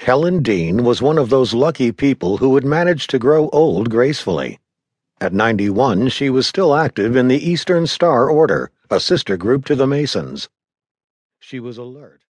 Helen Dean was one of those lucky people who would manage to grow old gracefully. At 91, she was still active in the Eastern Star Order, a sister group to the Masons. She was alert.